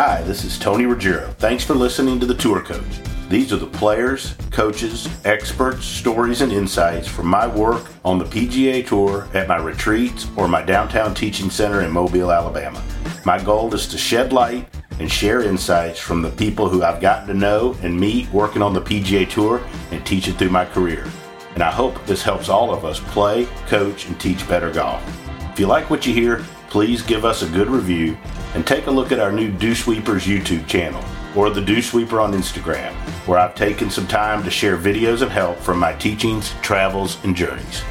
Hi, this is Tony Ruggiero. Thanks for listening to The Tour Coach. These are the players, coaches, experts, stories, and insights from my work on the PGA Tour, at my retreats, or my downtown teaching center in Mobile, Alabama. My goal is to shed light and share insights from the people who I've gotten to know and meet working on the PGA Tour and teaching through my career. And I hope this helps all of us play, coach, and teach better golf. If you like what you hear, please give us a good review and take a look at our new Dewsweepers YouTube channel or the Dewsweeper on Instagram, where I've taken some time to share videos and help from my teachings, travels, and journeys.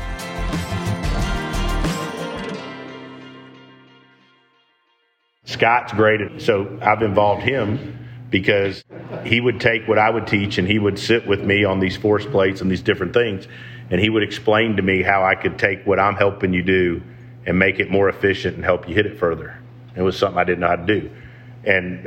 Scott's graded, so I've involved him because he would take what I would teach and he would sit with me on these force plates and these different things, and he would explain to me how I could take what I'm helping you do and make it more efficient and help you hit it further. It was something I didn't know how to do. And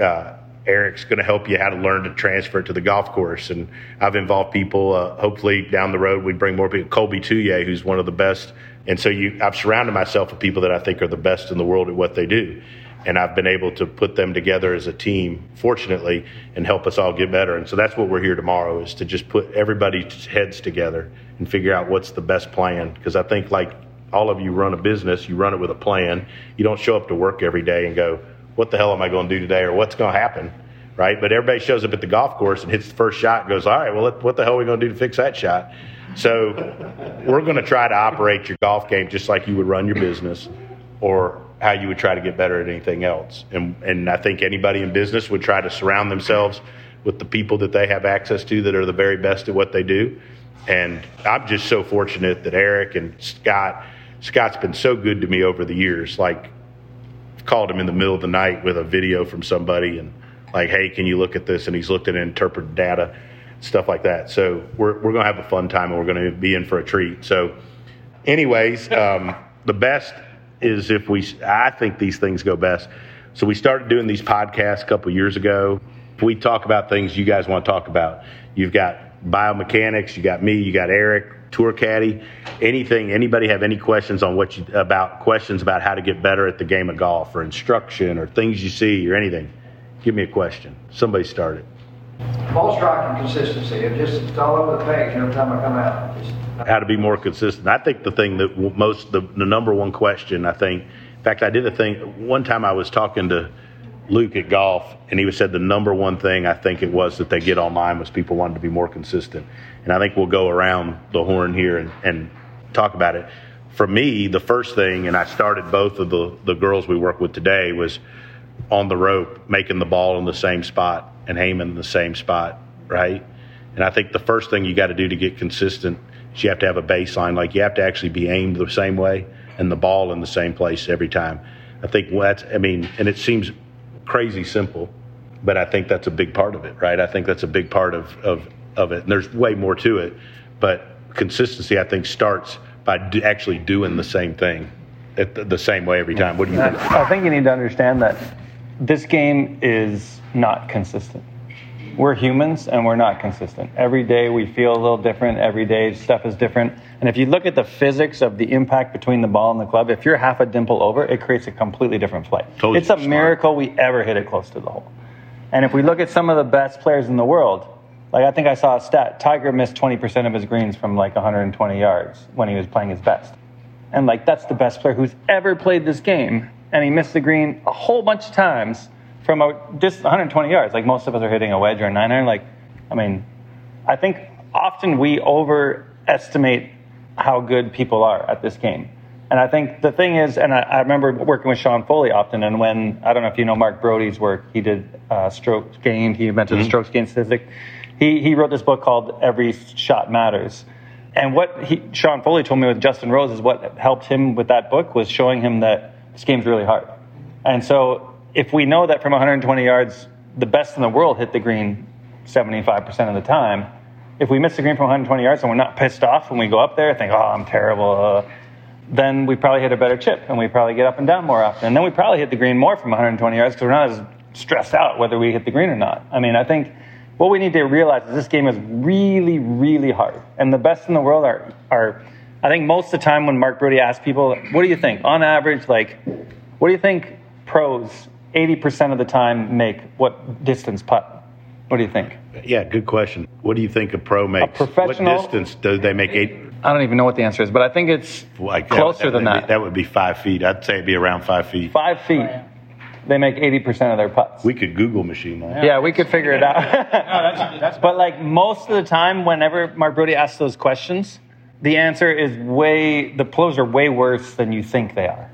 Eric's going to help you how to learn to transfer it to the golf course. And I've involved people. Hopefully down the road we bring more people. Colby Touye, who's one of the best. And so I've surrounded myself with people that I think are the best in the world at what they do. And I've been able to put them together as a team, fortunately, and help us all get better. And so that's what we're here tomorrow, is to just put everybody's heads together and figure out what's the best plan. Because I think, like all of you run a business, you run it with a plan. You don't show up to work every day and go, what the hell am I going to do today, or what's going to happen, right? But everybody shows up at the golf course and hits the first shot and goes, all right, well, what the hell are we going to do to fix that shot? So we're going to try to operate your golf game just like you would run your business, or how you would try to get better at anything else. And I think anybody in business would try to surround themselves with the people that they have access to that are the very best at what they do. And I'm just so fortunate that Eric and Scott's been so good to me over the years. Like, I've called him in the middle of the night with a video from somebody and like, hey, can you look at this? And he's looked at and interpreted data, stuff like that. So we're going to have a fun time, and we're going to be in for a treat. So anyways, the best is if I think these things go best. So we started doing these podcasts a couple years ago. We talk about things you guys want to talk about. You've got biomechanics, you got me, you got Eric, tour caddy, anything. Anybody have any questions on questions about how to get better at the game of golf, or instruction, or things you see, or anything? Give me a question. Somebody start it. Ball striking consistency. It's all over the page every time I come out. How to be more consistent. I think the thing that the number one question, I think, in fact, I did a thing, one time I was talking to Luke at golf, and he said the number one thing I think it was that they get online was people wanted to be more consistent. And I think we'll go around the horn here and talk about it. For me, the first thing, and I started both of the girls we work with today, was on the rope, making the ball in the same spot and aiming in the same spot, right? And I think the first thing you got to do to get consistent is you have to have a baseline. Like, you have to actually be aimed the same way and the ball in the same place every time. I think and it seems crazy simple, but I think that's a big part of it, right? I think that's a big part of it. And there's way more to it, but consistency, I think, starts by actually doing the same thing at the same way every time. What do you think? I think you need to understand that this game is not consistent. We're humans, and we're not consistent. Every day we feel a little different. Every day stuff is different. And if you look at the physics of the impact between the ball and the club, if you're half a dimple over, it creates a completely different play. Totally. It's a miracle we ever hit it close to the hole. And if we look at some of the best players in the world, like, I think I saw a stat, Tiger missed 20% of his greens from like 120 yards when he was playing his best. And like, that's the best player who's ever played this game. And he missed the green a whole bunch of times from just 120 yards. Like, most of us are hitting a wedge or a 9-iron. Like, I mean, I think often we overestimate how good people are at this game. And I think the thing is, and I remember working with Sean Foley often, and when, I don't know if you know Mark Brody's work, he did strokes gained, he invented the strokes gained statistic. He wrote this book called Every Shot Matters. And what Sean Foley told me with Justin Rose is what helped him with that book was showing him that this game's really hard. And so, if we know that from 120 yards, the best in the world hit the green 75% of the time, if we miss the green from 120 yards and we're not pissed off when we go up there and think, oh, I'm terrible, then we probably hit a better chip and we probably get up and down more often. And then we probably hit the green more from 120 yards because we're not as stressed out whether we hit the green or not. I mean, I think what we need to realize is this game is really, really hard. And the best in the world are I think most of the time when Mark Brody asks people, what do you think? On average, like, what do you think pros 80% of the time make what distance putt? What do you think? Yeah, good question. What do you think a pro makes? A professional, what distance do they make? I don't even know what the answer is, but I think it's closer than that. That would be 5 feet. I'd say it'd be around 5 feet. 5 feet. Oh, yeah. They make 80% of their putts. We could Google machine that. Yeah, we could figure it out. No, that's but like most of the time, whenever Mark Brody asks those questions, the answer is the pros are way worse than you think they are.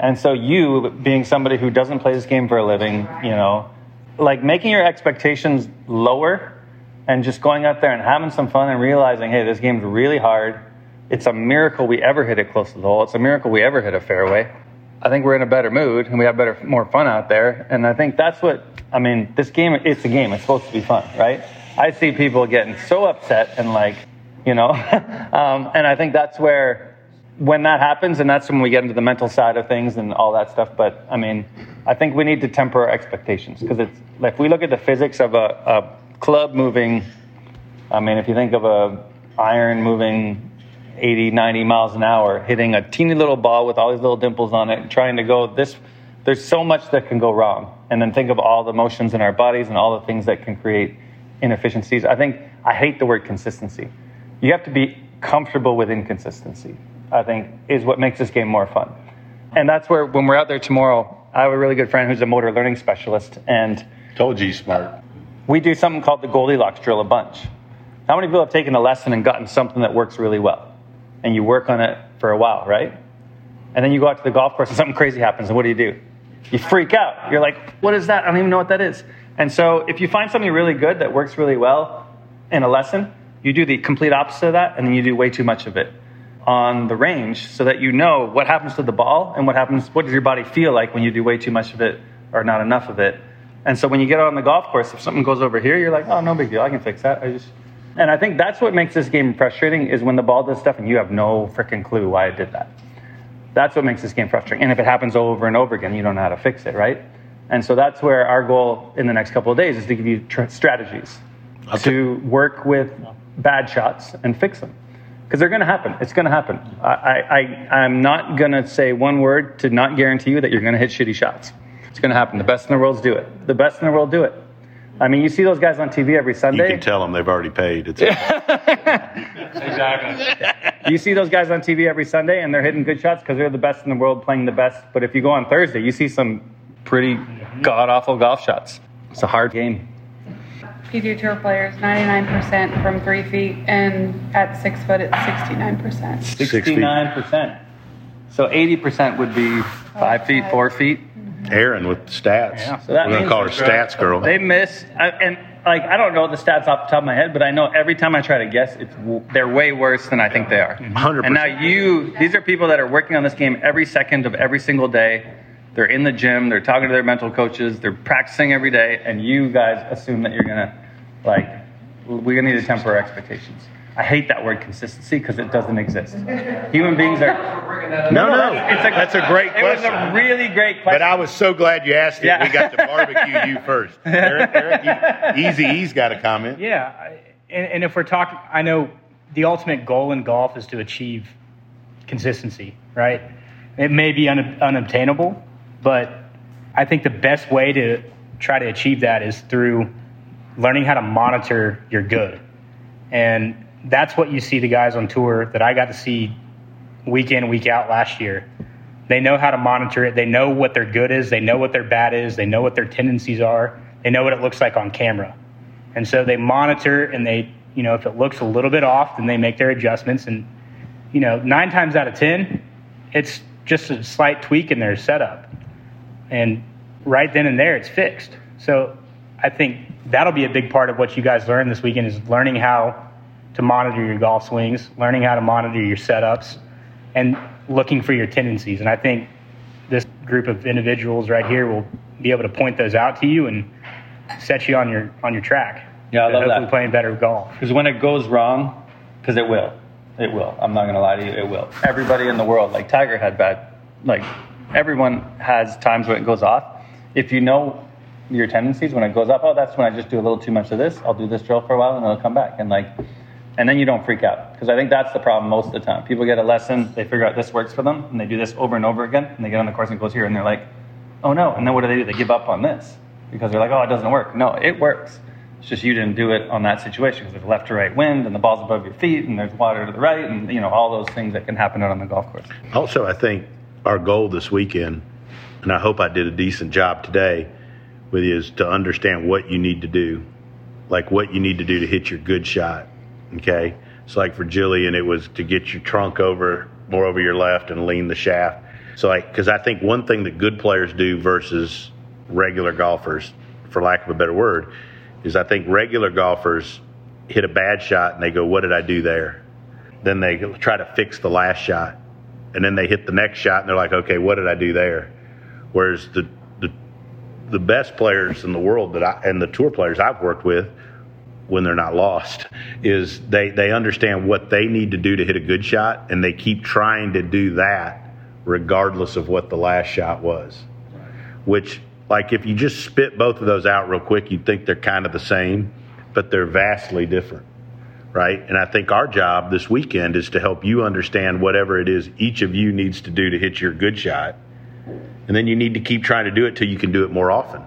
And so you, being somebody who doesn't play this game for a living, you know, like making your expectations lower and just going out there and having some fun and realizing, hey, this game's really hard. It's a miracle we ever hit it close to the hole. It's a miracle we ever hit a fairway. I think we're in a better mood and we have more fun out there. And I think that's what, I mean, this game, it's a game. It's supposed to be fun, right? I see people getting so upset and like, you know, and I think that's where, when that happens, and that's when we get into the mental side of things and all that stuff. But I mean, I think we need to temper our expectations because it's like, if we look at the physics of a club moving, I mean, if you think of a iron moving 80, 90 miles an hour, hitting a teeny little ball with all these little dimples on it, trying to go this, there's so much that can go wrong. And then think of all the motions in our bodies and all the things that can create inefficiencies. I hate the word consistency. You have to be comfortable with inconsistency, I think, is what makes this game more fun. And that's where, when we're out there tomorrow, I have a really good friend who's a motor learning specialist. And told you, smart. We do something called the Goldilocks drill a bunch. How many people have taken a lesson and gotten something that works really well? And you work on it for a while, right? And then you go out to the golf course and something crazy happens. And what do? You freak out. You're like, what is that? I don't even know what that is. And so if you find something really good that works really well in a lesson, you do the complete opposite of that, and then you do way too much of it on the range so that you know what happens to the ball and what does your body feel like when you do way too much of it or not enough of it. And so when you get on the golf course, if something goes over here, you're like, oh, no big deal. I can fix that. And I think that's what makes this game frustrating is when the ball does stuff and you have no freaking clue why it did that. That's what makes this game frustrating. And if it happens over and over again, you don't know how to fix it, right? And so that's where our goal in the next couple of days is to give you strategies to work with bad shots and fix them. Because they're going to happen. It's going to happen. I'm not going to say one word to not guarantee you that you're going to hit shitty shots. It's going to happen. The best in the world do it. I mean, you see those guys on TV every Sunday. You can tell them they've already paid. It's exactly. You see those guys on TV every Sunday, and they're hitting good shots because they're the best in the world playing the best. But if you go on Thursday, you see some pretty god-awful golf shots. It's a hard game. PGA Tour players, 99% from 3 feet, and at 6 foot, it's 69%. 69%. So 80% would be 5 feet, 4 feet. Aaron with stats. Yeah. So we're going to call her Stats Girl. They miss. I don't know the stats off the top of my head, but I know every time I try to guess, they're way worse than I think they are. 100%. And now these are people that are working on this game every second of every single day. They're in the gym. They're talking to their mental coaches. They're practicing every day. And you guys assume that you're going to, we're going to need to temper our expectations. I hate that word consistency because it doesn't exist. Human beings are... No. That's a great question. It was a really great question. But I was so glad you asked it. Yeah. We got to barbecue you first. Eric, Easy's got a comment. Yeah. And if we're talking... I know the ultimate goal in golf is to achieve consistency, right? It may be unobtainable, but I think the best way to try to achieve that is through learning how to monitor your good. And... that's what you see the guys on tour that I got to see week in, week out last year. They know how to monitor it. They know what their good is. They know what their bad is. They know what their tendencies are. They know what it looks like on camera. And so they monitor, and they, you know, if it looks a little bit off, then they make their adjustments. And, you know, 9 times out of 10, it's just a slight tweak in their setup. And right then and there, it's fixed. So I think that'll be a big part of what you guys learn this weekend is learning how to monitor your golf swings, learning how to monitor your setups, and looking for your tendencies. And I think this group of individuals right here will be able to point those out to you and set you on your track. Yeah, I love hopefully that. Playing better golf. Because when it goes wrong, because it will. It will. I'm not going to lie to you. It will. Everybody in the world, like Tiger had bad, like everyone has times when it goes off. If you know your tendencies, when it goes up, oh, that's when I just do a little too much of this. I'll do this drill for a while and it'll come back. And then you don't freak out, because I think that's the problem most of the time. People get a lesson, they figure out this works for them, and they do this over and over again, and they get on the course and it goes here, and they're like, oh no. And then what do? They give up on this because they're like, oh, it doesn't work. No, it works. It's just you didn't do it on that situation because there's left to right wind and the ball's above your feet and there's water to the right and, you know, all those things that can happen out on the golf course. Also, I think our goal this weekend, and I hope I did a decent job today, with is to understand what you need to do, like what you need to do to hit your good shot, okay? So like for Jillian, it was to get your trunk over, more over your left and lean the shaft. So like, because I think one thing that good players do versus regular golfers, for lack of a better word, is I think regular golfers hit a bad shot and they go, what did I do there? Then they try to fix the last shot. And then they hit the next shot and they're like, okay, what did I do there? Whereas the best players in the world that and the tour players I've worked with, when they're not lost, is they understand what they need to do to hit a good shot, and they keep trying to do that regardless of what the last shot was. Which, like, if you just spit both of those out real quick, you'd think they're kind of the same, but they're vastly different, right? And I think our job this weekend is to help you understand whatever it is each of you needs to do to hit your good shot. And then you need to keep trying to do it till you can do it more often.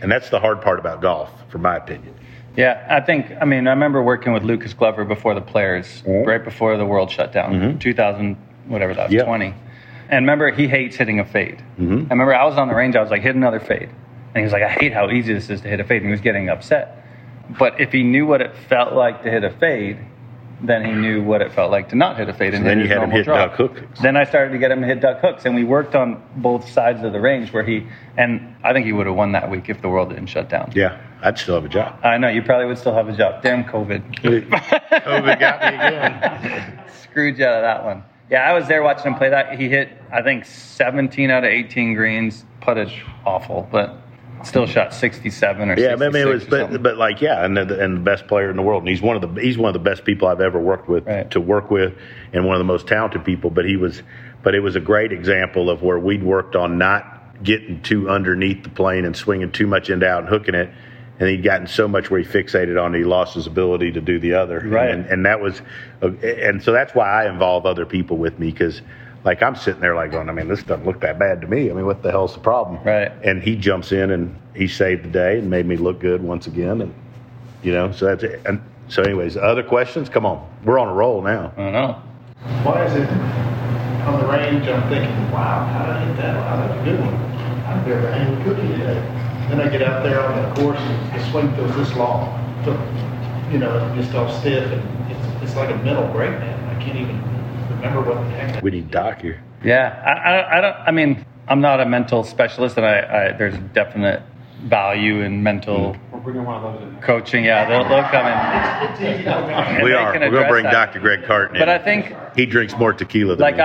And that's the hard part about golf, from my opinion. Yeah, I think, I mean, I remember working with Lucas Glover before the Players, mm-hmm. right before the world shut down, mm-hmm. 2000, whatever that was, yep. 20. And remember, he hates hitting a fade. Mm-hmm. I remember I was on the range, I was like, hit another fade. And he was like, I hate how easy this is to hit a fade. And he was getting upset. But if he knew what it felt like to hit a fade, then he knew what it felt like to not hit a fade. And so then you had him hit duck hooks. Then I started to get him to hit duck hooks, and we worked on both sides of the range where he, and I think he would have won that week if the world didn't shut down. Yeah, I'd still have a job. I know, you probably would still have a job. Damn COVID. COVID got me again. Screwed you out of that one. Yeah, I was there watching him play that. He hit, I think, 17 out of 18 greens. Puttage awful, but still shot 67 or 66. Yeah, I mean, it was, but like, yeah, and the best player in the world, and he's one of the best people I've ever worked with, right. to work with, and one of the most talented people. But it was a great example of where we'd worked on not getting too underneath the plane and swinging too much in and out and hooking it, and he'd gotten so much where he fixated on it, he lost his ability to do the other, right? And that was, and so that's why I involve other people with me, because. Like, I'm sitting there like going, I mean, this doesn't look that bad to me. I mean, what the hell's the problem? Right. And he jumps in and he saved the day and made me look good once again. And, you know, so that's it. And so anyways, other questions? Come on. We're on a roll now. I know. Why is it on the range? I'm thinking, wow, how did I hit that? Wow, that's a good one. I've never had a cookie today. Then I get out there on the course and the swing feels this long. You know, it's just all stiff and it's like a mental breakdown. I can't even... We need Doc here. Yeah, I mean, I'm not a mental specialist, and I there's definite value in mental coaching. Yeah, they'll look. I mean, we're gonna bring that. Dr. Greg Carton. But in. I think he drinks more tequila than me.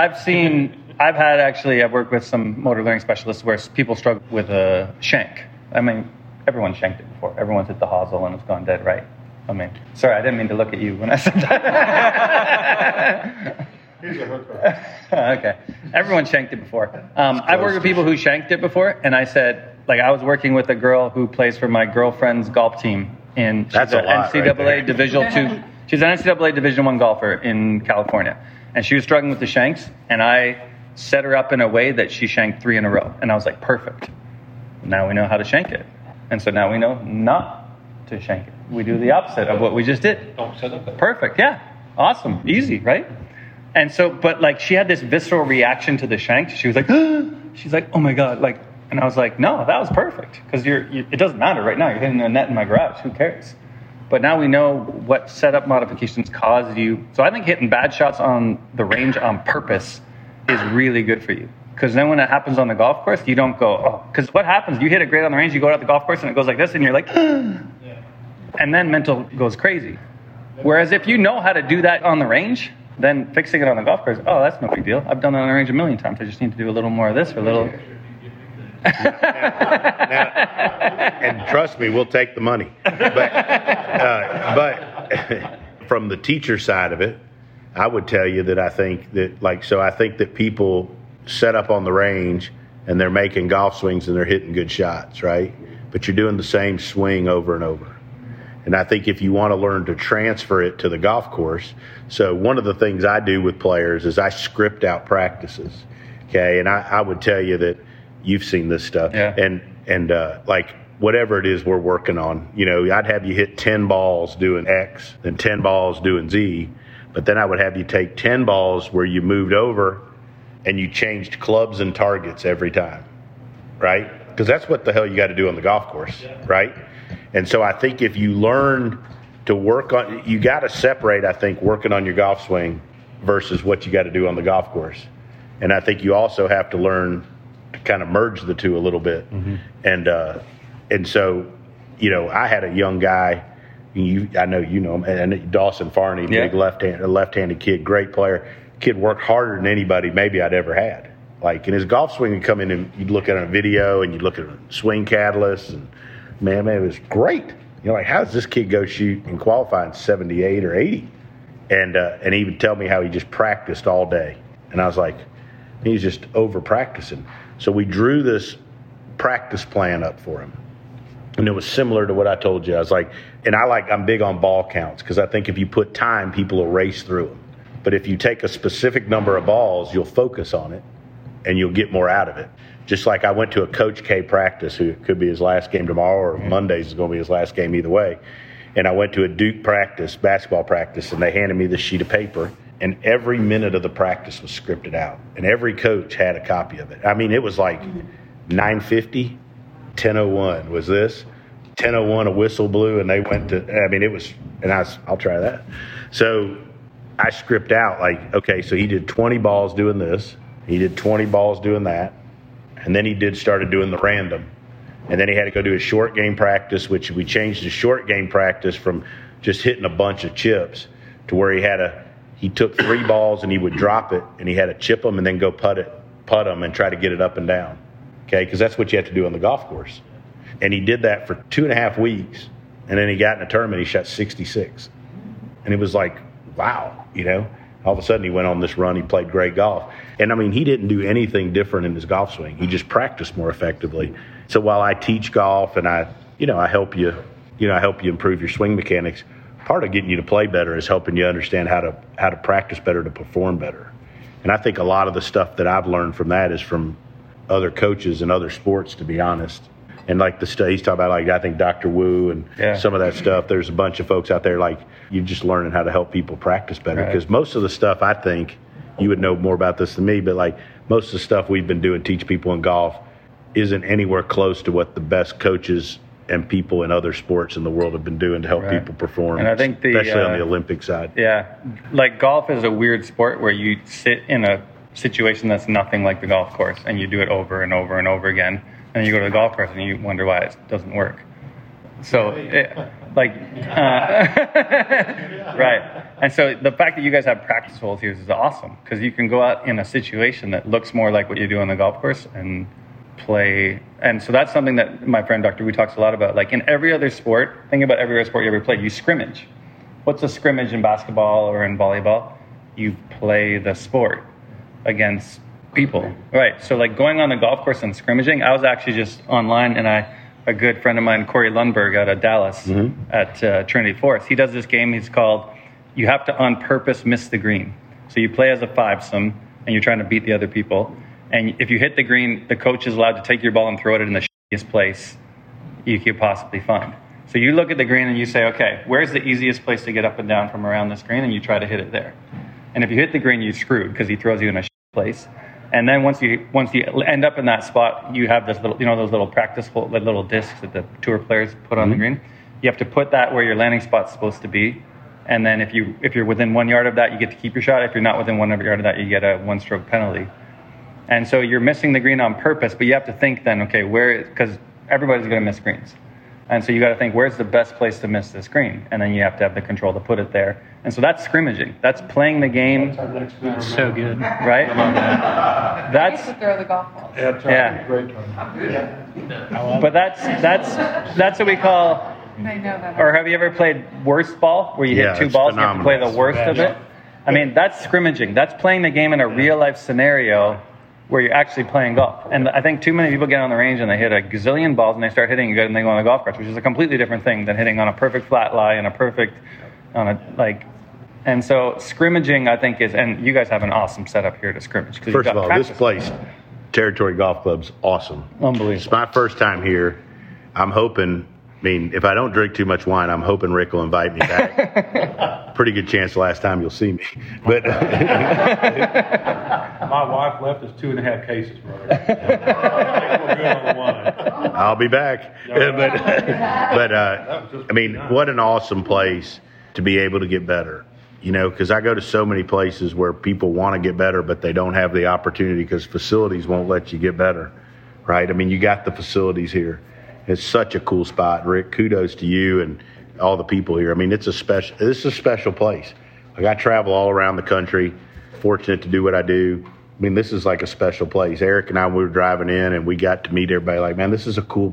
I've worked with some motor learning specialists where people struggle with a shank. I mean, everyone shanked it before. Everyone's hit the hosel and it's gone dead right. I mean, sorry, I didn't mean to look at you when I said that. Here's a hook. Okay. Everyone shanked it before. I've worked with people who shanked it before, and I said, like, I was working with a girl who plays for my girlfriend's golf team, and she's an NCAA Division 2. She's an NCAA Division 1 golfer in California, and she was struggling with the shanks, and I set her up in a way that she shanked 3 in a row, and I was like, perfect. Now we know how to shank it, and so now we know not to shank it. We do the opposite of what we just did. Don't set up. Perfect. Yeah. Awesome. Easy, right? And so, but like, she had this visceral reaction to the shank. She was like, ah! She's like, oh my God. Like, and I was like, no, that was perfect. Cause it doesn't matter right now. You're hitting a net in my garage. Who cares? But now we know what setup modifications cause you. So I think hitting bad shots on the range on purpose is really good for you. Cause then when it happens on the golf course, you don't go, oh, cause what happens? You hit a great on the range, you go out the golf course and it goes like this and you're like, ah! Yeah. And then mental goes crazy. Whereas if you know how to do that on the range, then fixing it on the golf course, oh, that's no big deal. I've done that on the range a million times. I just need to do a little more of this or a little. And trust me, we'll take the money. But from the teacher side of it, I would tell you that I think that, like, so I think that people set up on the range and they're making golf swings and they're hitting good shots, right? But you're doing the same swing over and over. And I think if you want to learn to transfer it to the golf course, so one of the things I do with players is I script out practices, okay? And I would tell you that you've seen this stuff. Yeah. And like whatever it is we're working on, you know, I'd have you hit 10 balls doing X and 10 balls doing Z, but then I would have you take 10 balls where you moved over and you changed clubs and targets every time, right? Because that's what the hell you got to do on the golf course, right? And so I think if you learn to work on – you got to separate, I think, working on your golf swing versus what you got to do on the golf course. And I think you also have to learn to kind of merge the two a little bit. Mm-hmm. And so, you know, I had a young guy – I know you know him, and Dawson Farney, big left-handed kid, great player. Kid worked harder than anybody maybe I'd ever had. Like, in his golf swing would come in and you'd look at a video and you'd look at a swing catalyst and man, it was great. You know, like, how does this kid go shoot and qualify in 78 or 80? And he would tell me how he just practiced all day. And I was like, he's just over practicing. So we drew this practice plan up for him. And it was similar to what I told you. I was like, I'm big on ball counts because I think if you put time, people will race through them. But if you take a specific number of balls, you'll focus on it and you'll get more out of it. Just like I went to a Coach K practice, who could be his last game tomorrow, or Monday's is going to be his last game either way. And I went to a Duke practice, basketball practice, and they handed me this sheet of paper. And every minute of the practice was scripted out. And every coach had a copy of it. I mean, it was like 9:50. 10:01 was this. 10:01 a whistle blew and they went to, I mean, it was, and I'll try that. So I script out like, okay, so he did 20 balls doing this. He did 20 balls doing that. And then he started doing the random. And then he had to go do a short game practice, which we changed the short game practice from just hitting a bunch of chips to where he took 3 balls and he would drop it and he had to chip them and then go putt them and try to get it up and down. Okay, because that's what you have to do on the golf course. And he did that for 2.5 weeks. And then he got in a tournament, he shot 66. And it was like, wow, you know. All of a sudden he went on this run, he played great golf. And I mean, he didn't do anything different in his golf swing. He just practiced more effectively. So while I teach golf and I help you improve your swing mechanics, part of getting you to play better is helping you understand how to practice better, to perform better. And I think a lot of the stuff that I've learned from that is from other coaches and other sports, to be honest. And like the stuff he's talking about, like I think Dr. Wu and some of that stuff, there's a bunch of folks out there like you're just learning how to help people practice better. Because most of the stuff, I think, you would know more about this than me, but like most of the stuff we've been doing, teach people in golf, isn't anywhere close to what the best coaches and people in other sports in the world have been doing to help people perform, and I think especially on the Olympic side. Yeah, like golf is a weird sport where you sit in a situation that's nothing like the golf course and you do it over and over and over again, and then you go to the golf course and you wonder why it doesn't work. So right, and so the fact that you guys have practice holes here is awesome, because you can go out in a situation that looks more like what you do on the golf course and play. And so that's something that my friend Dr. Wu talks a lot about, like in every other sport. Think about every other sport you ever played. You scrimmage. What's a scrimmage in basketball or in volleyball? You play the sport against people, right? So like going on the golf course and scrimmaging, I was actually just online, and a good friend of mine, Corey Lundberg out of Dallas at Trinity Forest, he does this game, he's called, you have to on purpose miss the green. So you play as a fivesome and you're trying to beat the other people, and if you hit the green, the coach is allowed to take your ball and throw it in the shittiest place you could possibly find. So you look at the green and you say, okay, where's the easiest place to get up and down from around this green, and you try to hit it there. And if you hit the green, you're screwed, because he throws you in a place. And then once you end up in that spot, you have this little, you know, those little practice hole, little discs that the tour players put on the green. You have to put that where your landing spot's supposed to be. And then if you're within 1 yard of that, you get to keep your shot. If you're not within 1 yard of that, you get a 1-stroke penalty. And so you're missing the green on purpose, but you have to think then, okay, where, because everybody's going to miss greens. And so you got to think, where's the best place to miss this green? And then you have to have the control to put it there. And so that's scrimmaging. That's playing the game. That's so good, right? That's to throw the golf ball. Yeah, great time. But that's what we call. I know that. Or have you ever played worst ball, where you hit 2 balls phenomenal. And you have to play the worst of it? I mean, that's scrimmaging. That's playing the game in a real life scenario, where you're actually playing golf. And I think too many people get on the range and they hit a gazillion balls and they start hitting good and they go on the golf course, which is a completely different thing than hitting on a perfect flat lie and and so scrimmaging, I think, is, and you guys have an awesome setup here to scrimmage. First of all, this place Territory Golf Club's awesome. Unbelievable. It's my first time here. I'm hoping, I mean, if I don't drink too much wine, I'm hoping Rick will invite me back. Pretty good chance the last time you'll see me. But my wife left us 2.5 cases, brother. I think we're good on the wine. I'll be back. Right. But I mean, nice. What an awesome place to be able to get better. You know, because I go to so many places where people want to get better, but they don't have the opportunity because facilities won't let you get better, right? I mean, you got the facilities here. It's such a cool spot, Rick. Kudos to you and all the people here. I mean, this is a special place. Like, I travel all around the country, fortunate to do what I do. I mean, this is like a special place. Eric and I, we were driving in, and we got to meet everybody. Like, man, this is a cool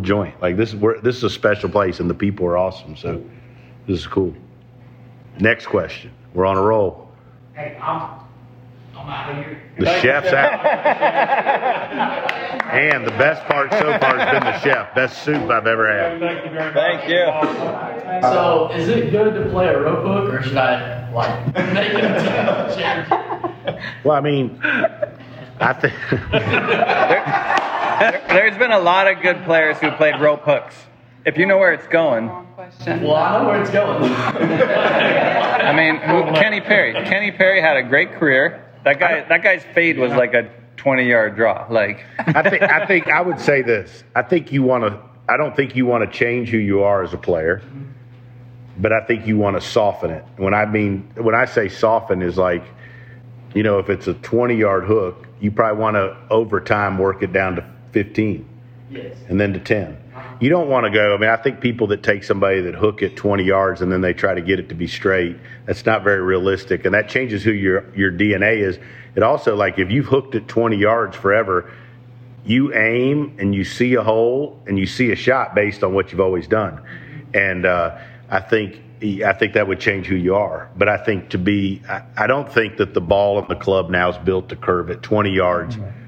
joint. Like, this is a special place, and the people are awesome. So this is cool. Next question. We're on a roll. Hey, I'm out of here. The chef's out. And the best part so far has been the chef. Best soup I've ever had. Thank you very much. Thank you. So, is it good to play a rope hook, or should I, like, make it a challenge? Well, I mean, I think there's been a lot of good players who played rope hooks. If you know where it's going. Well, I know where it's going. I mean, Kenny Perry. Kenny Perry had a great career. That guy's fade was like a 20-yard draw. Like, I think I would say this. I don't think you want to change who you are as a player, but I think you want to soften it. When I say soften is like, you know, if it's a 20-yard hook, you probably want to over time work it down to 15. Yes. And then to 10. You don't want to go. I mean, I think people that take somebody that hook it 20 yards and then they try to get it to be straight, that's not very realistic. And that changes who your DNA is. It also, like, if you've hooked it 20 yards forever, you aim and you see a hole and you see a shot based on what you've always done. And I think that would change who you are. But I think I don't think that the ball and the club now is built to curve at 20 yards. Mm-hmm.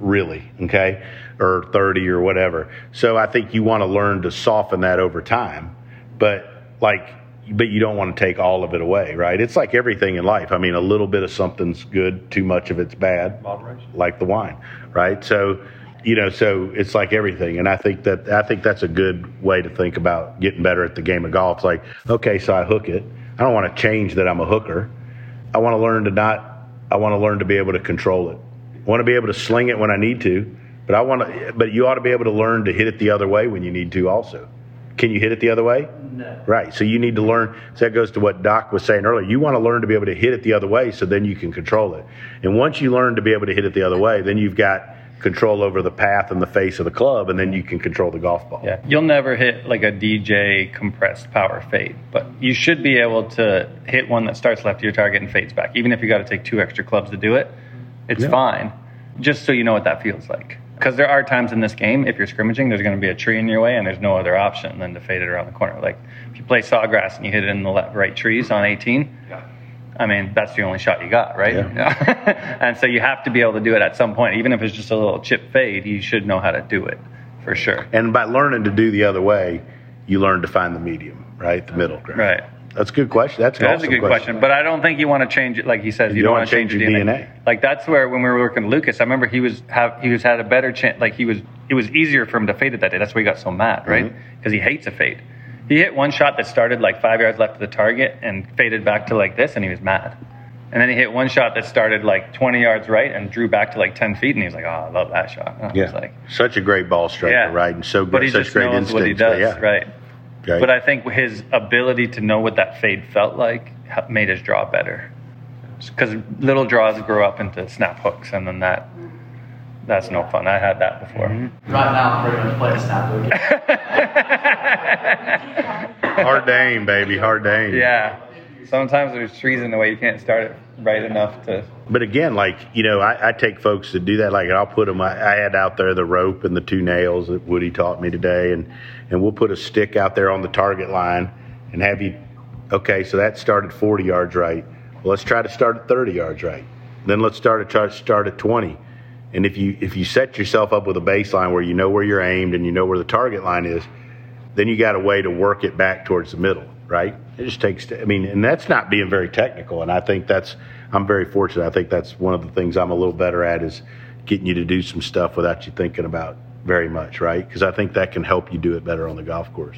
Really, okay, or 30 or whatever. So I think you want to learn to soften that over time, but you don't want to take all of it away, right? It's like everything in life. I mean, a little bit of something's good, too much of it's bad. Moderation. Like the wine, right? So, you know, so it's like everything, and I think that's a good way to think about getting better at the game of golf. It's like, okay, so I hook it. I don't want to change that I'm a hooker. I want to learn to be able to control it. I want to be able to sling it when I need to, but you ought to be able to learn to hit it the other way when you need to also. Can you hit it the other way? No. Right. So you need to learn. So that goes to what Doc was saying earlier. You want to learn to be able to hit it the other way so then you can control it. And once you learn to be able to hit it the other way, then you've got control over the path and the face of the club, and then you can control the golf ball. Yeah. You'll never hit like a DJ compressed power fade, but you should be able to hit one that starts left of your target and fades back, even if you got to take 2 extra clubs to do it. It's fine, just so you know what that feels like. Because there are times in this game, if you're scrimmaging, there's going to be a tree in your way and there's no other option than to fade it around the corner. Like, if you play Sawgrass and you hit it in the right trees on 18, yeah. I mean, that's the only shot you got, right? Yeah. And so you have to be able to do it at some point. Even if it's just a little chip fade, you should know how to do it for sure. And by learning to do the other way, you learn to find the medium, right? The middle ground. Right. That's a good question. That's a good question. But I don't think you want to change it. Like he says, you don't want to change your DNA. Like, that's where when we were working with Lucas, I remember he had a better chance. Like, it was easier for him to fade it that day. That's why he got so mad, right? Because he hates a fade. He hit one shot that started like 5 yards left of the target and faded back to like this, and he was mad. And then he hit one shot that started like 20 yards right and drew back to like 10 feet, and he was like, "Oh, I love that shot." And I was like, such a great ball striker, right? And so good, but he such just great knows instincts, what he does, right? Okay. But I think his ability to know what that fade felt like made his draw better. Because little draws grow up into snap hooks, and then that's no fun. I had that before. Mm-hmm. Right now, we're going to play a snap hook. Hard to aim, baby. Hard to aim. Yeah. Sometimes there's trees in the way. You can't start it right enough to. But again, like, you know, I take folks that do that. Like, I'll put them. I had out there the rope and the 2 nails that Woody taught me today, and we'll put a stick out there on the target line, and have you. Okay, so that started 40 yards right. Well, let's try to start at 30 yards right. Then let's try to start at 20. And if you set yourself up with a baseline where you know where you're aimed and you know where the target line is, then you got a way to work it back towards the middle. Right? It just takes, I mean, and that's not being very technical. And I'm very fortunate. I think that's one of the things I'm a little better at is getting you to do some stuff without you thinking about very much, right? Because I think that can help you do it better on the golf course.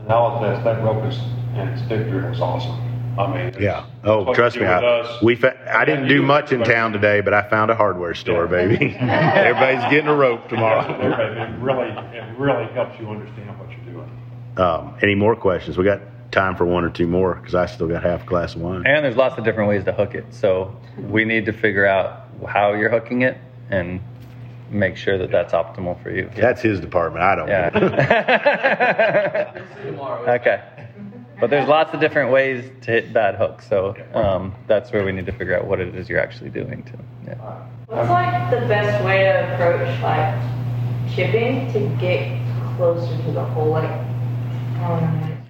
And all the best, that Rokas and stick drill was awesome. I mean, yeah. Oh, trust me, I didn't do much in town today, but I found a hardware store, baby. Everybody's getting a rope tomorrow. It really helps you understand what you're doing. Any more questions? We got time for one or two more because I still got half a glass of wine. And there's lots of different ways to hook it, so we need to figure out how you're hooking it and make sure that that's optimal for you. That's his department. I don't. Yeah. Okay. But there's lots of different ways to hit bad hooks, so that's where we need to figure out what it is you're actually doing. What's like the best way to approach like chipping to get closer to the hole? Like,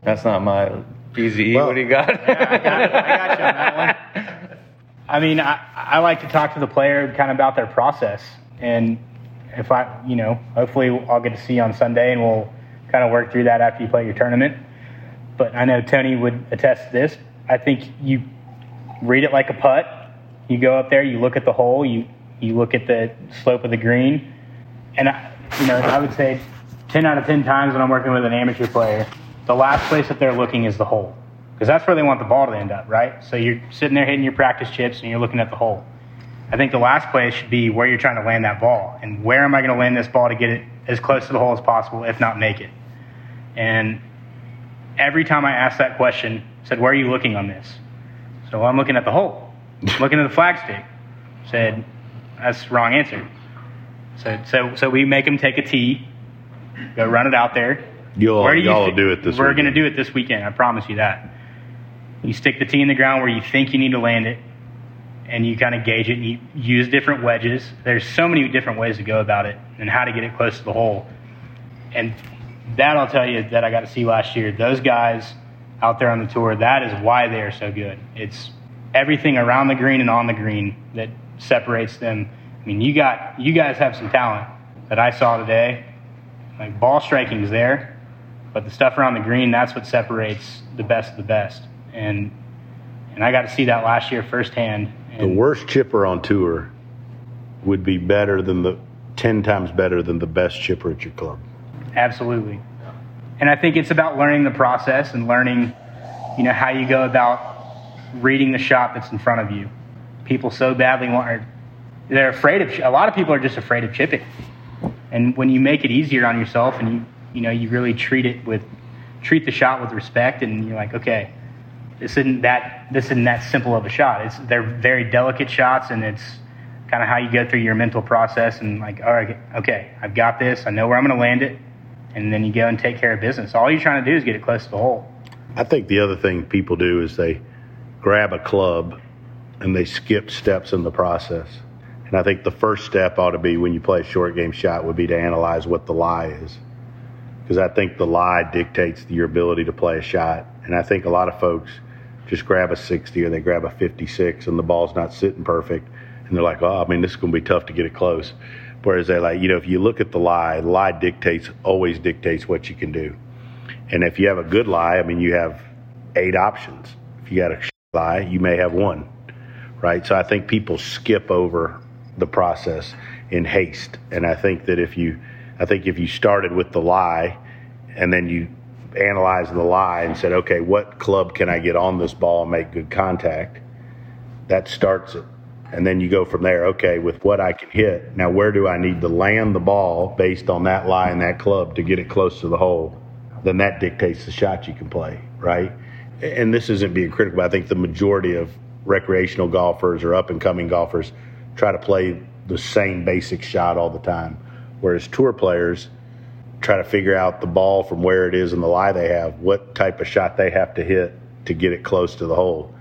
that's not my easy. Well, what do you got? I got you on that one. I mean, I like to talk to the player kind of about their process, and if I, hopefully I'll get to see you on Sunday, and we'll kind of work through that after you play your tournament. But I know Tony would attest to this. I think you read it like a putt. You go up there, you look at the hole, you look at the slope of the green. And, I would say 10 out of 10 times when I'm working with an amateur player, the last place that they're looking is the hole. Because that's where they want the ball to end up, right? So you're sitting there hitting your practice chips and you're looking at the hole. I think the last place should be where you're trying to land that ball. And where am I going to land this ball to get it as close to the hole as possible, if not make it? And every time I asked that question, I said, where are you looking on this? So I'm looking at the hole, looking at the flagstick. Said, that's the wrong answer. So we make him take a tee, go run it out there. Y'all do it this weekend. We're going to do it this weekend, I promise you that. You stick the tee in the ground where you think you need to land it, and you kind of gauge it, and you use different wedges. There's so many different ways to go about it and how to get it close to the hole. And that I'll tell you that I got to see last year. Those guys out there on the tour, that is why they are so good. It's everything around the green and on the green that separates them. I mean, you guys have some talent that I saw today. Like, ball striking is there, but the stuff around the green, that's what separates the best of the best. And I got to see that last year firsthand. And the worst chipper on tour would be 10 times better than the best chipper at your club. Absolutely. And I think it's about learning the process and learning, how you go about reading the shot that's in front of you. People so badly they're afraid of, a lot of people are just afraid of chipping. And when you make it easier on yourself and you really treat the shot with respect, and you're like, okay, this isn't that simple of a shot. They're very delicate shots, and it's kind of how you go through your mental process and like, all right, okay, I've got this. I know where I'm going to land it. And then you go and take care of business. All you're trying to do is get it close to the hole. I think the other thing people do is they grab a club and they skip steps in the process. And I think the first step ought to be, when you play a short game shot, would be to analyze what the lie is. Because I think the lie dictates your ability to play a shot. And I think a lot of folks just grab a 60 or they grab a 56 and the ball's not sitting perfect. And they're like, this is going to be tough to get it close. Whereas they're like, if you look at the lie always dictates what you can do. And if you have a good lie, you have 8 options. If you got a lie, you may have 1, right? So I think people skip over the process in haste. And I think that if you started with the lie and then you analyzed the lie and said, okay, what club can I get on this ball and make good contact? That starts it. And then you go from there, okay, with what I can hit, now where do I need to land the ball based on that lie and that club to get it close to the hole? Then that dictates the shot you can play, right? And this isn't being critical, but I think the majority of recreational golfers or up-and-coming golfers try to play the same basic shot all the time, whereas tour players try to figure out the ball from where it is and the lie they have, what type of shot they have to hit to get it close to the hole,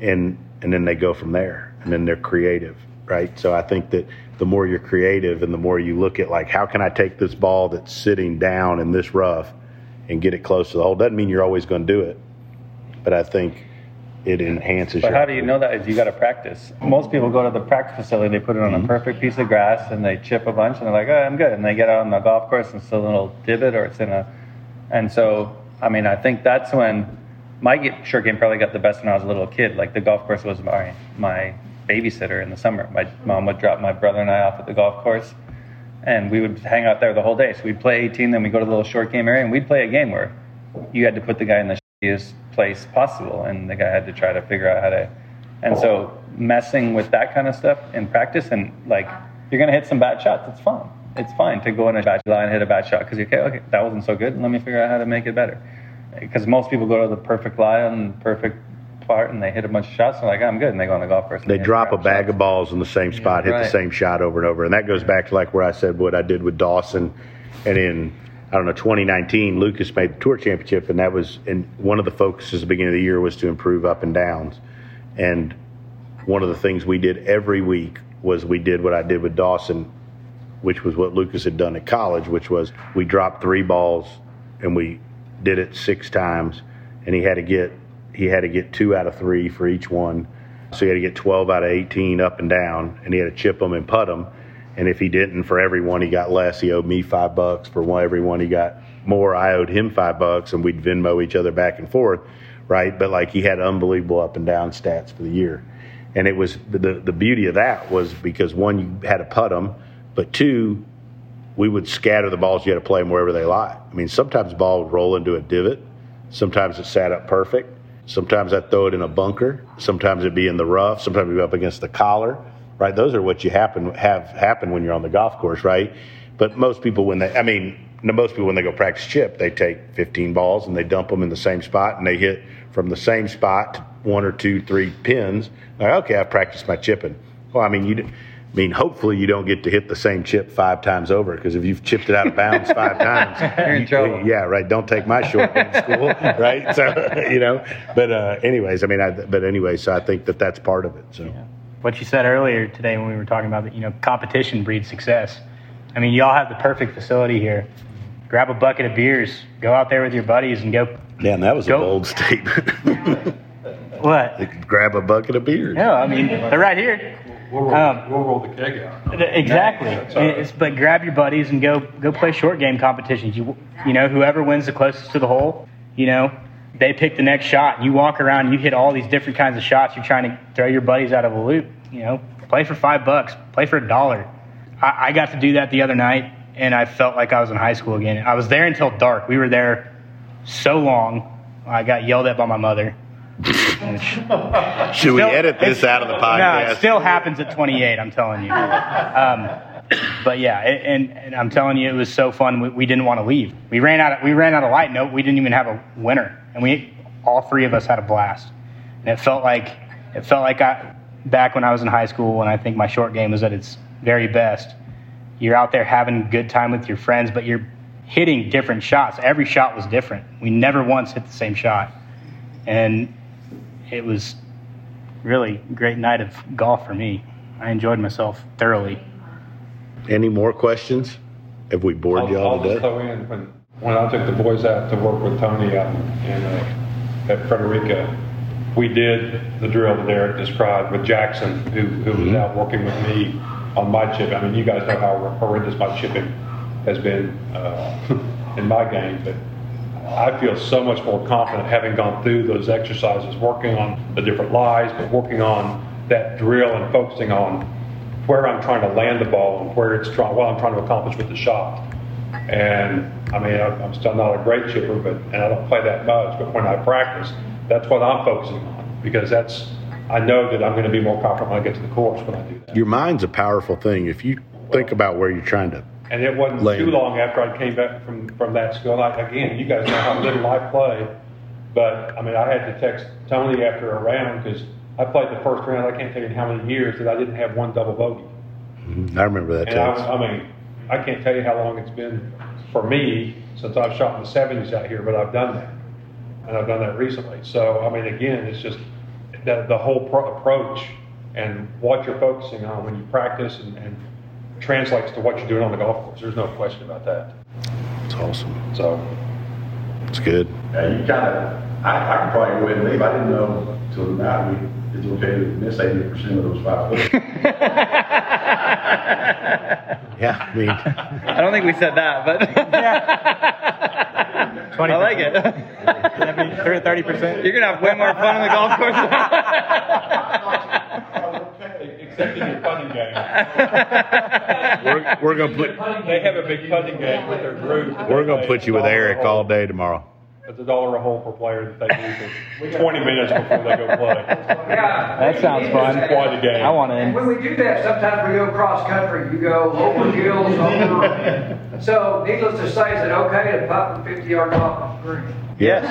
and then they go from there. And then they're creative, right? So I think that the more you're creative and the more you look at, like, how can I take this ball that's sitting down in this rough and get it close to the hole? Doesn't mean you're always going to do it, but I think it enhances. But how do you know that? Is you got to practice. Most people go to the practice facility, they put it on a perfect piece of grass, and they chip a bunch, and they're like, oh, I'm good. And they get out on the golf course, and it's a little divot, or it's in a. And so, I think that's when my short game probably got the best when I was a little kid. Like, the golf course was my babysitter in the summer. My mom would drop my brother and I off at the golf course, and we would hang out there the whole day. So we'd play 18, then we'd go to the little short game area, and we'd play a game where you had to put the guy in the shittiest place possible, and the guy had to try to figure out how to. And so messing with that kind of stuff in practice, and like, you're going to hit some bad shots. It's fine. It's fine to go in a bad line and hit a bad shot because you're okay, that wasn't so good. Let me figure out how to make it better. Because most people go to the perfect lie on the perfect part, and they hit a bunch of shots, and they're like, I'm good, and they go on the golf course. They drop a bag of balls in the same spot, hit the same shot over and over. And that goes back to like where I said what I did with Dawson. And in, I don't know, 2019, Lucas made the tour championship, and that was in one of the focuses at the beginning of the year was to improve up and downs. And one of the things we did every week was we did what I did with Dawson, which was what Lucas had done at college, which was we dropped three balls and we did it six times, and he had to get 2 out of 3 for each one. So he had to get 12 out of 18 up and down, and he had to chip them and putt them. And if he didn't, for every one he got less, he owed me $5. For every one he got more, I owed him $5, and we'd Venmo each other back and forth, right? But like, he had unbelievable up and down stats for the year. And it was the beauty of that was because one, you had to putt them, but two, we would scatter the balls. You had to play them wherever they lie. I mean, sometimes the ball would roll into a divot. Sometimes it sat up perfect. Sometimes I'd throw it in a bunker. Sometimes it'd be in the rough. Sometimes it'd be up against the collar, right? Those are what you have happen when you're on the golf course, right? But most people when they go practice chip, they take 15 balls and they dump them in the same spot, and they hit from the same spot to 1 or 2, 3 pins. Like, okay, I've practiced my chipping. Well, hopefully you don't get to hit the same chip 5 times over, because if you've chipped it out of bounds 5 times, you're in trouble. Yeah, right. Don't take my short game school, right? So, But I think that's part of it. So, yeah. What you said earlier today when we were talking about, competition breeds success. I mean, y'all have the perfect facility here. Grab a bucket of beers, go out there with your buddies, and go. Man, that was a bold statement. What? Grab a bucket of beers. No, they're right here. We'll roll the keg out. Exactly. Right. But grab your buddies and go play short game competitions. Whoever wins the closest to the hole, they pick the next shot. You walk around, and you hit all these different kinds of shots. You're trying to throw your buddies out of a loop. Play for $5, play for $1. I got to do that the other night, and I felt like I was in high school again. I was there until dark. We were there so long. I got yelled at by my mother. Should we edit this out of the podcast? No, it still happens at 28, I'm telling you. But yeah, and I'm telling you, it was so fun. We didn't want to leave. We ran out of light. No, we didn't even have a winner, and all three of us had a blast. And it felt like back when I was in high school, when I think my short game was at its very best. You're out there having a good time with your friends, but you're hitting different shots. Every shot was different. We never once hit the same shot, and it was really a great night of golf for me. I enjoyed myself thoroughly. Any more questions? Have we bored y'all today? When I took the boys out to work with Tony out at Frederico, we did the drill that Eric described with Jackson, who was out working with me on my chip. I mean, you guys know how horrendous my chipping has been in my game, but I feel so much more confident having gone through those exercises, working on the different lies, but working on that drill and focusing on where I'm trying to land the ball and what I'm trying to accomplish with the shot. And I'm still not a great chipper, and I don't play that much, but when I practice, that's what I'm focusing on, because I know that I'm going to be more confident when I get to the course when I do that. Your mind's a powerful thing if you think about where you're trying to. And it wasn't too long after I came back from that school. Again, you guys know how little I play, but I had to text Tony after a round, because I played the first round. I can't tell you how many years that I didn't have one double bogey. Mm-hmm. I remember that. And I can't tell you how long it's been for me since I've shot in the 70s out here, but I've done that, and I've done that recently. So again, it's just that the whole approach and what you're focusing on when you practice and translates to what you're doing on the golf course. There's no question about that. It's awesome. So it's good. Yeah, you I can probably go ahead and leave. I didn't know until tonight it's okay to miss 80% of those 5 footers. Yeah, I don't think we said that, but yeah. 20%. I like it. 30%. You're gonna have way more fun on the golf course. They do a putting game. We're gonna put. They have a big putting game with their group. We're gonna put you with Eric all day tomorrow. It's $1 a hole per player that they do for 20 minutes before they go play. That sounds fun. It's quite a game. I want to. When we do that, sometimes we go cross country. You go over hills, over. So, needless to say, is it okay to pop the 50-yard off off the green? Yes.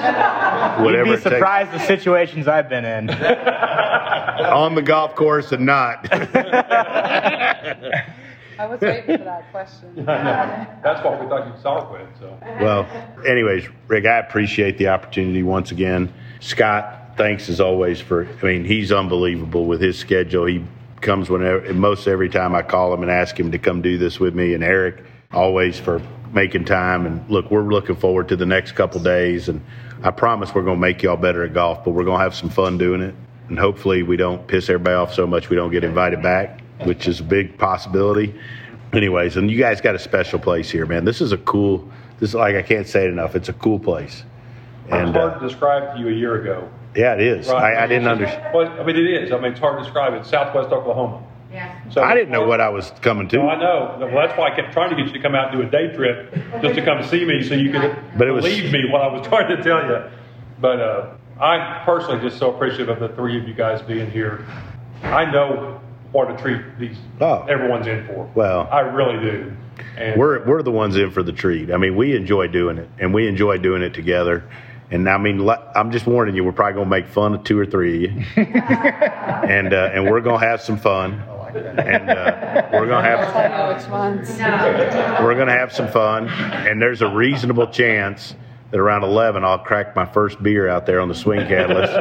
Whatever. You'd be surprised the situations I've been in. On the golf course and not. I was waiting for that question. Yeah, no, that's what we thought you'd start with. So. Well, anyways, Rick, I appreciate the opportunity once again. Scott, thanks as always for, I mean, he's unbelievable with his schedule. He comes whenever, most every time I call him and ask him to come do this with me. And Eric, always for making time. And look, we're looking forward to the next couple days. And I promise we're going to make y'all better at golf, but we're going to have some fun doing it. And hopefully we don't piss everybody off so much we don't get invited back, which is a big possibility. Anyways, and you guys got a special place here, man. This is a cool, this is like, I can't say it enough. It's a cool place. And, it's hard to describe to you a year ago. Yeah, it is. Right? I didn't understand. Well, I mean, it is. I mean, it's hard to describe. It's Southwest Oklahoma. Yeah. So I didn't know what I was coming to. Oh, I know. Well, that's why I kept trying to get you to come out and do a day trip just to come see me so you could believe me what I was trying to tell you. But I'm personally just so appreciative of the three of you guys being here. I know what to treat these everyone's in for. Well, I really do. And we're the ones in for the treat. I mean, we enjoy doing it, and we enjoy doing it together. And I mean, I'm just warning you, we're probably gonna make fun of two or three of you, and we're gonna have some fun. I like that. And we're gonna have some fun. And there's a reasonable chance that around 11 I'll crack my first beer out there on the swing catalyst,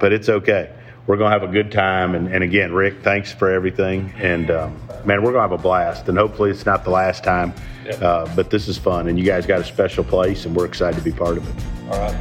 but it's okay. We're going to have a good time. And again, Rick, thanks for everything. And, man, we're going to have a blast. And hopefully it's not the last time. Yep. But this is fun. And you guys got a special place, and we're excited to be part of it. All right.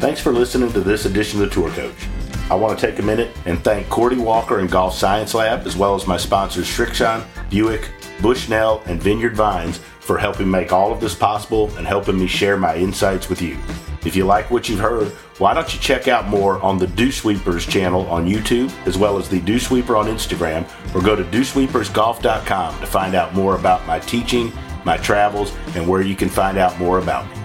Thanks for listening to this edition of The Tour Coach. I want to take a minute and thank Cordy Walker and Golf Science Lab, as well as my sponsors Shrikshon, Buick, Bushnell, and Vineyard Vines for helping make all of this possible and helping me share my insights with you. If you like what you've heard, why don't you check out more on the Dewsweepers channel on YouTube, as well as the Dewsweeper on Instagram, or go to dewsweepersgolf.com to find out more about my teaching, my travels, and where you can find out more about me.